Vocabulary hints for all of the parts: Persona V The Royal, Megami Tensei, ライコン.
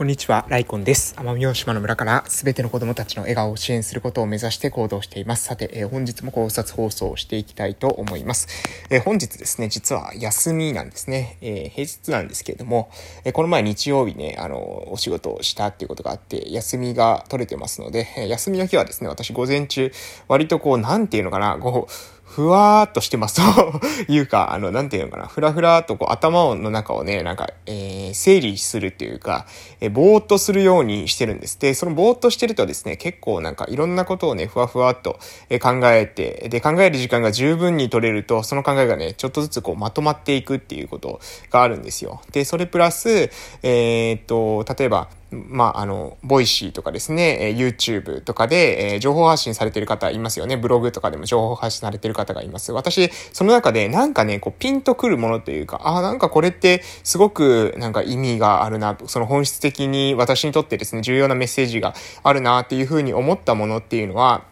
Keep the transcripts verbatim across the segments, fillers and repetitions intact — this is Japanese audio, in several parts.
こんにちは、ライコンです。奄美大島の村からすべての子どもたちの笑顔を支援することを目指して行動しています。さて、えー、本日も考察放送をしていきたいと思います。えー、本日ですね、実は休みなんですね。えー、平日なんですけれども、えー、この前日曜日ね、あの、お仕事をしたっていうことがあって、休みが取れてますので、えー、休みの日はですね、私午前中、割とこう、なんていうのかな、こう、ふわーっとしてますというか、あの、なんていうのかな、ふらふらっとこう頭の中をね、なんか、えー、整理するっていうか、えー、ぼーっとするようにしてるんです。で、そのぼーっとしてるとですね、結構なんかいろんなことをね、ふわふわっと考えて、で、考える時間が十分に取れると、その考えがね、ちょっとずつこうまとまっていくっていうことがあるんですよ。で、それプラス、えー、っと、例えば、まあ、あの、ボイシーとかですね、YouTube とかで、えー、情報発信されている方いますよね。ブログとかでも情報発信されている方がいます。私、その中でなんかね、こう、ピンとくるものというか、あ、なんかこれってすごくなんか意味があるな、その本質的に私にとってですね、重要なメッセージがあるなっていうふうに思ったものっていうのは、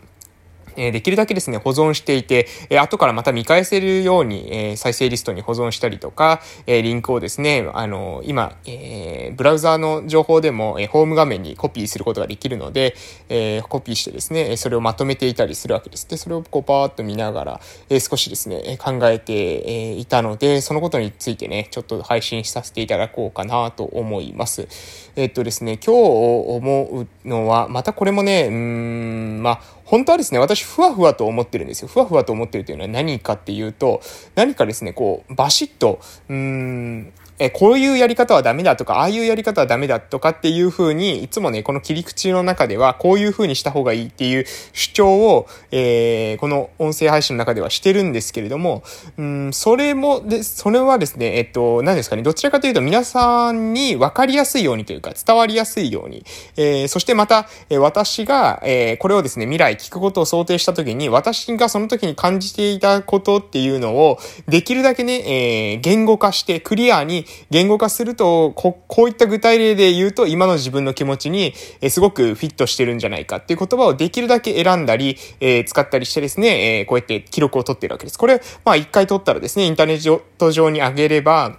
できるだけですね、保存していて、後からまた見返せるように、再生リストに保存したりとか、リンクをですね、あの、今、ブラウザーの情報でも、ホーム画面にコピーすることができるので、コピーしてですね、それをまとめていたりするわけです。で、それをこう、パーッと見ながら、少しですね、考えていたので、そのことについてね、ちょっと配信させていただこうかなと思います。えっとですね、今日思うのは、またこれもね、うーん、まあ、本当はですね、私、ふわふわと思ってるんですよ。ふわふわと思ってるというのは何かっていうと、何かですね、こう、バシッと、うーん、え、こういうやり方はダメだとか、ああいうやり方はダメだとかっていう風に、いつもね、この切り口の中では、こういう風にした方がいいっていう主張を、えー、この音声配信の中ではしてるんですけれども、うん、それも、で、それはですね、えっと、何ですかね、どちらかというと皆さんに分かりやすいようにというか、伝わりやすいように、えー、そしてまた、私が、えー、これをですね、未来聞くことを想定したときに、私がその時に感じていたことっていうのを、できるだけね、えー、言語化して、クリアに、言語化するとこ、こういった具体例で言うと今の自分の気持ちにすごくフィットしてるんじゃないかっていう言葉をできるだけ選んだり、えー、使ったりしてですね、えー、こうやって記録を取ってるわけです。これ、まあ一回取ったらですね、インターネット上に上げれば、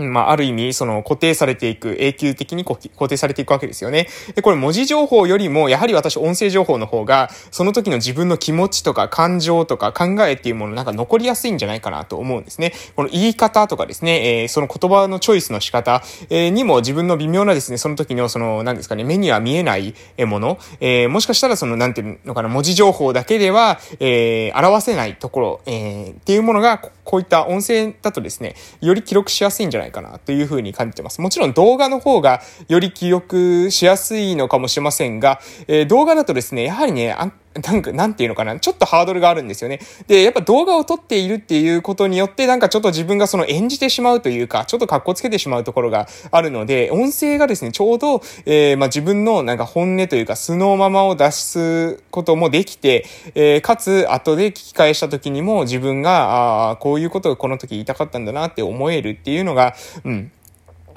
まあ、ある意味、その、固定されていく、永久的に固定されていくわけですよね。で、これ文字情報よりも、やはり私、音声情報の方が、その時の自分の気持ちとか感情とか考えっていうもの、なんか残りやすいんじゃないかなと思うんですね。この言い方とかですね、えー、その言葉のチョイスの仕方、えー、にも自分の微妙なですね、その時の、その、なんですかね、目には見えないもの、えー、もしかしたら、その、なんていうのかな、文字情報だけでは、えー、表せないところ、えー、っていうものが、こういった音声だとですね、より記録しやすいんじゃないかなかなというふうに感じてます。もちろん動画の方がより記憶しやすいのかもしれませんが、えー、動画だとですね、やはりね、あなんか、なんていうのかな、ちょっとハードルがあるんですよね。で、やっぱ動画を撮っているっていうことによって、なんかちょっと自分がその演じてしまうというか、ちょっと格好つけてしまうところがあるので、音声がですね、ちょうど、えー、まあ自分のなんか本音というか、素のままを出すこともできて、えー、かつ、後で聞き返した時にも自分が、ああ、こういうことをこの時言いたかったんだなって思えるっていうのが、うん。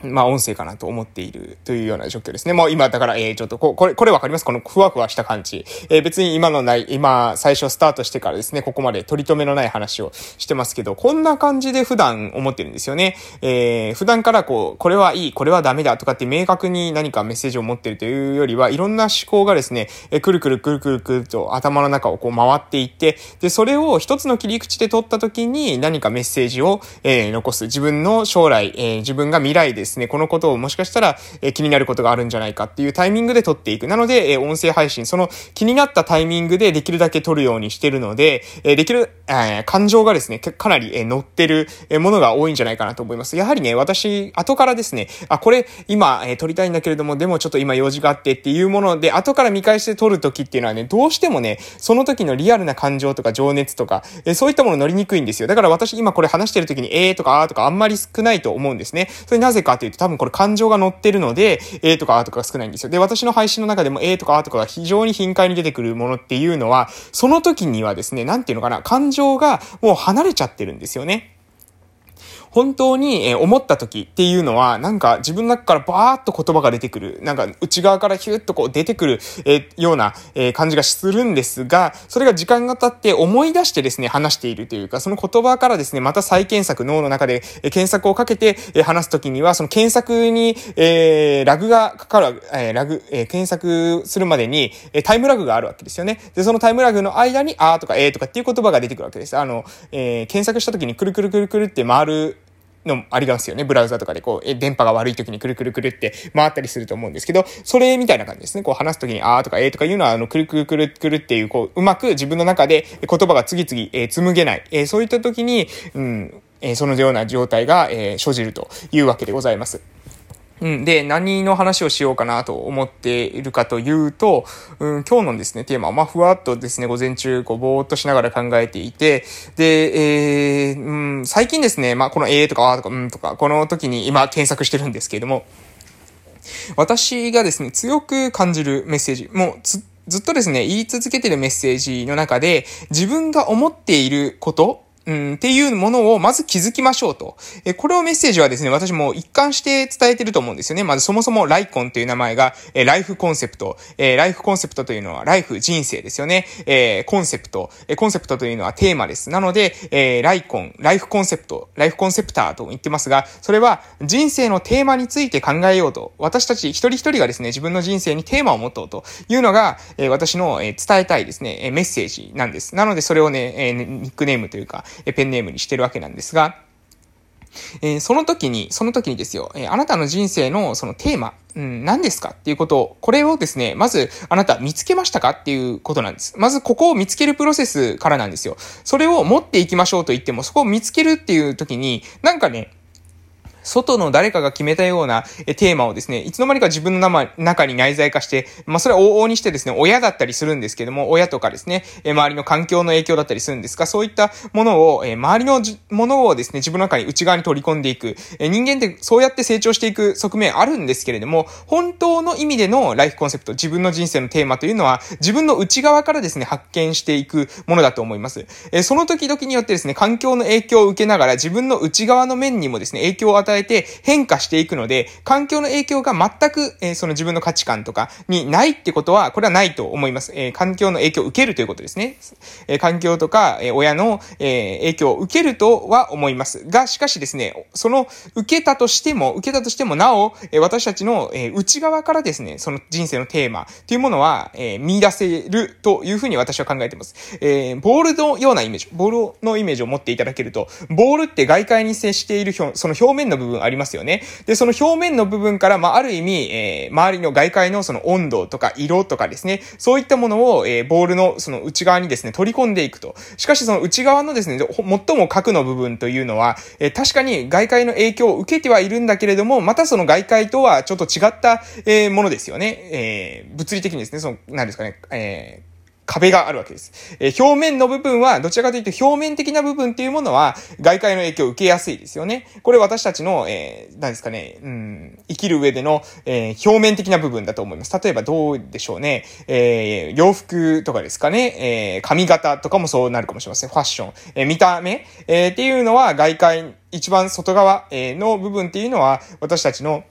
まあ、音声かなと思っているというような状況ですね。もう今、だから、えー、ちょっとこ、これ、これわかります？このふわふわした感じ。えー、別に今のない、今、最初スタートしてからですね、ここまで取り留めのない話をしてますけど、こんな感じで普段思ってるんですよね。えー、普段からこう、これはいい、これはダメだとかって明確に何かメッセージを持ってるというよりは、いろんな思考がですね、えー、くるくるくるくるくると頭の中をこう回っていって、で、それを一つの切り口で取った時に何かメッセージを、えー、残す。自分の将来、えー、自分が未来です。このことをもしかしたら、えー、気になることがあるんじゃないかっていうタイミングで撮っていく。なので、えー、音声配信、その気になったタイミングでできるだけ撮るようにしてるので、えー、できる、えー、感情がですね、かなり、えー、乗ってるものが多いんじゃないかなと思います。やはりね、私、後からですね、あ、これ今、えー、撮りたいんだけれども、でもちょっと今用事があってっていうもので、後から見返して撮るときっていうのはね、どうしてもね、その時のリアルな感情とか情熱とか、えー、そういったもの乗りにくいんですよ。だから私今これ話してるときに、えーとかあーとかあんまり少ないと思うんですね。それなぜかというと、多分これ感情が乗ってるので、A とか A とかが少ないんですよ。で、私の配信の中でも A とか A とかが非常に頻回に出てくるものっていうのは、その時にはですね、なんていうのかな、感情がもう離れちゃってるんですよね。本当に思った時っていうのは、なんか自分の中からバーッと言葉が出てくる、なんか内側からヒュッとこう出てくるような感じがするんですが、それが時間が経って思い出してですね、話しているというか、その言葉からですね、また再検索、脳の中で検索をかけて話す時には、その検索にラグがかかる、ラグ、検索するまでにタイムラグがあるわけですよね。で、そのタイムラグの間に、あーとかえーとかっていう言葉が出てくるわけです。あの、えー、検索した時にくるくるくるくるって回るのありますよね。ブラウザとかでこう、電波が悪い時にくるくるくるって回ったりすると思うんですけど、それみたいな感じですね。こう話す時にあーとかえーとかいうのは、あの、くるくるくるくるっていう、こう、うまく自分の中で言葉が次々、えー、紡げない。えー、そういった時に、うん、えー、そのような状態が、えー、生じるというわけでございます。うん、で、何の話をしようかなと思っているかというと、うん、今日のですね、テーマは、まあ、ふわっとですね、午前中、こう、ぼーっとしながら考えていて、で、えー、うん、最近ですね、まあ、この、えーとか、あーとか、うんとか、この時に今、検索してるんですけれども、私がですね、強く感じるメッセージ、もう、つ、ずっとですね、言い続けてるメッセージの中で、自分が思っていること、うん、っていうものをまず気づきましょうと。え、これをメッセージはですね、私も一貫して伝えてると思うんですよね。まずそもそもライコンという名前が、え、ライフコンセプト。え、ライフコンセプトというのは、ライフ人生ですよね。えー、コンセプト。え、コンセプトというのはテーマです。なので、えー、ライコン、ライフコンセプト、ライフコンセプターと言ってますが、それは人生のテーマについて考えようと。私たち一人一人がですね、自分の人生にテーマを持とうというのが、えー、私の、えー、伝えたいですね、えー、メッセージなんです。なのでそれをね、えー、ニックネームというか、ペンネームにしてるわけなんですが、えー、その時に、その時にですよ、えー、あなたの人生のそのテーマ、うん、何ですかっていうことを、これをですね、まずあなた見つけましたかっていうことなんです。まずここを見つけるプロセスからなんですよ。それを持っていきましょうと言っても、そこを見つけるっていう時に、なんかね、外の誰かが決めたようなテーマをですね、いつの間にか自分の中に内在化して、まあそれは往々にしてですね、親だったりするんですけども、親とかですね、周りの環境の影響だったりするんですが、そういったものを、周りのものをですね、自分の中に内側に取り込んでいく。人間ってそうやって成長していく側面あるんですけれども、本当の意味でのライフコンセプト、自分の人生のテーマというのは、自分の内側からですね、発見していくものだと思います。その時々によってですね、環境の影響を受けながら、自分の内側の面にもですね、影響を与え与えて変化していくので、環境の影響が全く、えー、その自分の価値観とかにないってことは、これはないと思います。えー、環境の影響を受けるということですね。えー、環境とか、えー、親の、えー、影響を受けるとは思いますが、しかしですね、その受けたとしても、受けたとしてもなお、えー、私たちの、えー、内側からですね、その人生のテーマというものは、えー、見出せるというふうに私は考えています。えー、ボールのようなイメージ、ボールのイメージを持っていただけると、ボールって外界に接している表、その表面の部分ありますよね。で、その表面の部分から、まあ、ある意味、えー、周りの外界のその温度とか色とかですね、そういったものを、えー、ボールのその内側にですね、取り込んでいくと。しかしその内側のですね、最も核の部分というのは、えー、確かに外界の影響を受けてはいるんだけれども、またその外界とはちょっと違った、えー、ものですよね。えー、物理的にですね、その、何ですかね、えー壁があるわけです。えー、表面の部分は、どちらかというと表面的な部分っていうものは、外界の影響を受けやすいですよね。これ私たちの、えー、何ですかね、うん、生きる上での、えー、表面的な部分だと思います。例えばどうでしょうね。えー、洋服とかですかね、えー、髪型とかもそうなるかもしれません。ファッション。えー、見た目、えー、っていうのは、外界、一番外側の部分っていうのは、私たちの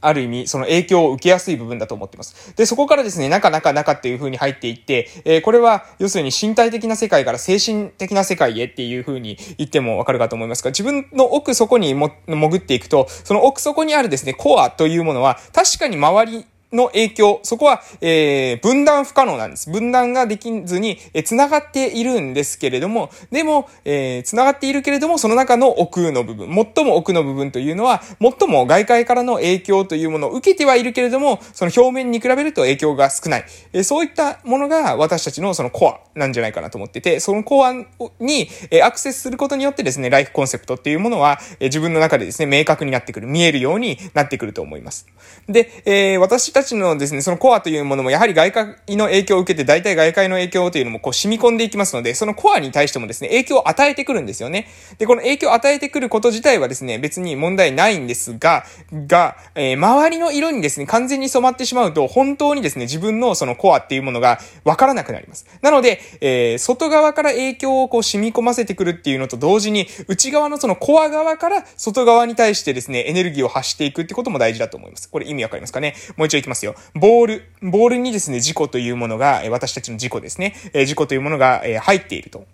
ある意味、その影響を受けやすい部分だと思っています。で、そこからですね、なかなかなかっていう風に入っていって、えー、これは、要するに身体的な世界から精神的な世界へっていう風に言ってもわかるかと思いますが、自分の奥底にも潜っていくと、その奥底にあるですね、コアというものは、確かに周り、の影響、そこは、えー、分断不可能なんです。分断ができずに、えー、繋がっているんですけれども、でも、えー、繋がっているけれども、その中の奥の部分、最も奥の部分というのは、最も外界からの影響というものを受けてはいるけれども、その表面に比べると影響が少ない。えー、そういったものが私たちのそのコアなんじゃないかなと思ってて、そのコアに、えー、アクセスすることによってですね、ライフコンセプトっていうものは、えー、自分の中でですね、明確になってくる、見えるようになってくると思います。で、えー、私たちのですね、そのコアというものもやはり外界の影響を受けて、大体外界の影響というのもこう染み込んでいきますので、そのコアに対してもですね、影響を与えてくるんですよね。で、この影響を与えてくること自体はですね、別に問題ないんですが、が、えー、周りの色にですね、完全に染まってしまうと、本当にですね、自分のそのコアっていうものがわからなくなります。なので、えー、外側から影響をこう染み込ませてくるっていうのと同時に、内側のそのコア側から外側に対してですね、エネルギーを発していくってことも大事だと思います。これ意味わかりますかね？もう一度いきますよ。ボール、ボールにですね、自己というものが、私たちの自己ですね、自己というものが入っていると。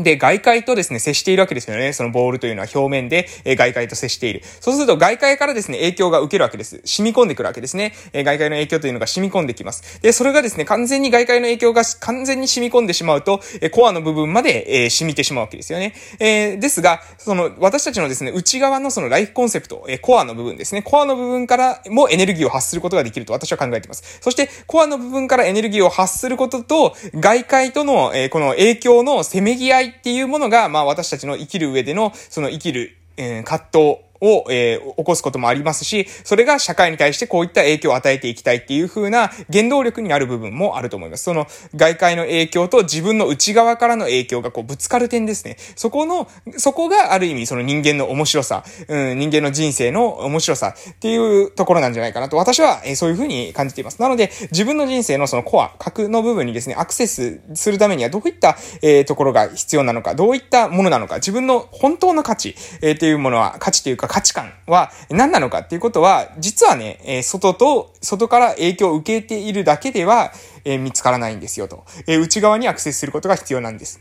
で、外界とですね、接しているわけですよね。そのボールというのは表面で、えー、外界と接している。そうすると外界からですね、影響が受けるわけです。染み込んでくるわけですね。えー、外界の影響というのが染み込んできます。で、それがですね、完全に外界の影響が完全に染み込んでしまうと、えー、コアの部分まで、えー、染みてしまうわけですよね。えー、ですが、その、私たちのですね、内側のそのライフコンセプト、えー、コアの部分ですね。コアの部分からもエネルギーを発することができると私は考えています。そして、コアの部分からエネルギーを発することと、外界との、えー、この影響のせめぎ合いっていうものが、まあ私たちの生きる上での、その生きる、えー、葛藤を、えー、起こすこともありますし、それが社会に対してこういった影響を与えていきたいっていう風な原動力になる部分もあると思います。その外界の影響と自分の内側からの影響がこうぶつかる点ですね。そこの、そこがある意味その人間の面白さ、うん、人間の人生の面白さっていうところなんじゃないかなと私は、えー、そういう風に感じています。なので自分の人生のそのコア、核の部分にですね、アクセスするためにはどういった、えー、ところが必要なのか、どういったものなのか、自分の本当の価値、えー、っていうものは、価値というか価値観は何なのかっていうことは、実はね、えー、外と、外から影響を受けているだけでは、えー、見つからないんですよと、えー。内側にアクセスすることが必要なんです。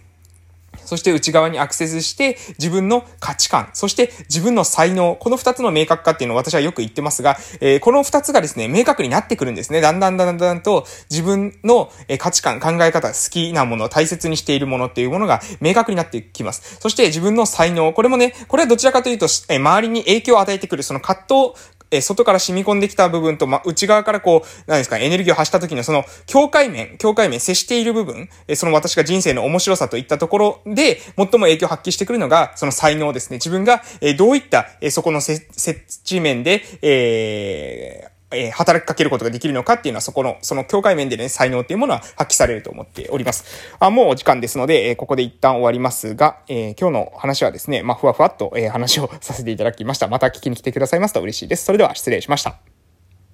そして内側にアクセスして自分の価値観、そして自分の才能、この二つの明確化っていうのを私はよく言ってますが、えー、この二つがですね、明確になってくるんですね。だんだんだんだんと自分の価値観、考え方、好きなもの、大切にしているものっていうものが明確になってきます。そして自分の才能、これもね、これはどちらかというと、えー、周りに影響を与えてくるその葛藤、え、外から染み込んできた部分と、ま、内側からこう、何ですか、エネルギーを発した時のその、境界面、境界面、接している部分、え、その私が人生の面白さといったところで、最も影響を発揮してくるのが、その才能ですね。自分が、え、どういった、え、そこの接地面で、えー、えー、働きかけることができるのかっていうのは、そこの、その境界面でね、才能っていうものは発揮されると思っております。あ、もうお時間ですので、えー、ここで一旦終わりますが、えー、今日の話はですね、まあ、ふわふわっと、えー、話をさせていただきました。また聞きに来てくださいますと嬉しいです。それでは失礼しました。